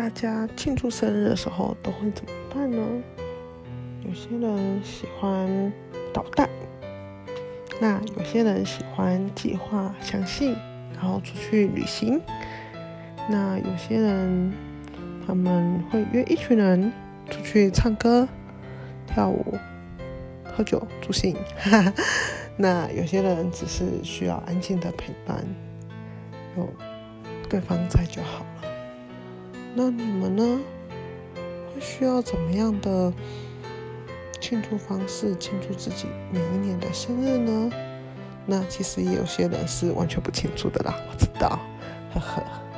大家庆祝生日的时候都会怎么办呢？有些人喜欢捣蛋，那有些人喜欢计划详细，然后出去旅行。那有些人他们会约一群人出去唱歌、跳舞、喝酒助兴那有些人只是需要安静的陪伴，有对方在就好了。那你们呢？会需要怎么样的庆祝方式庆祝自己每一年的生日呢？那其实也有些人是完全不庆祝的啦，我知道，呵呵。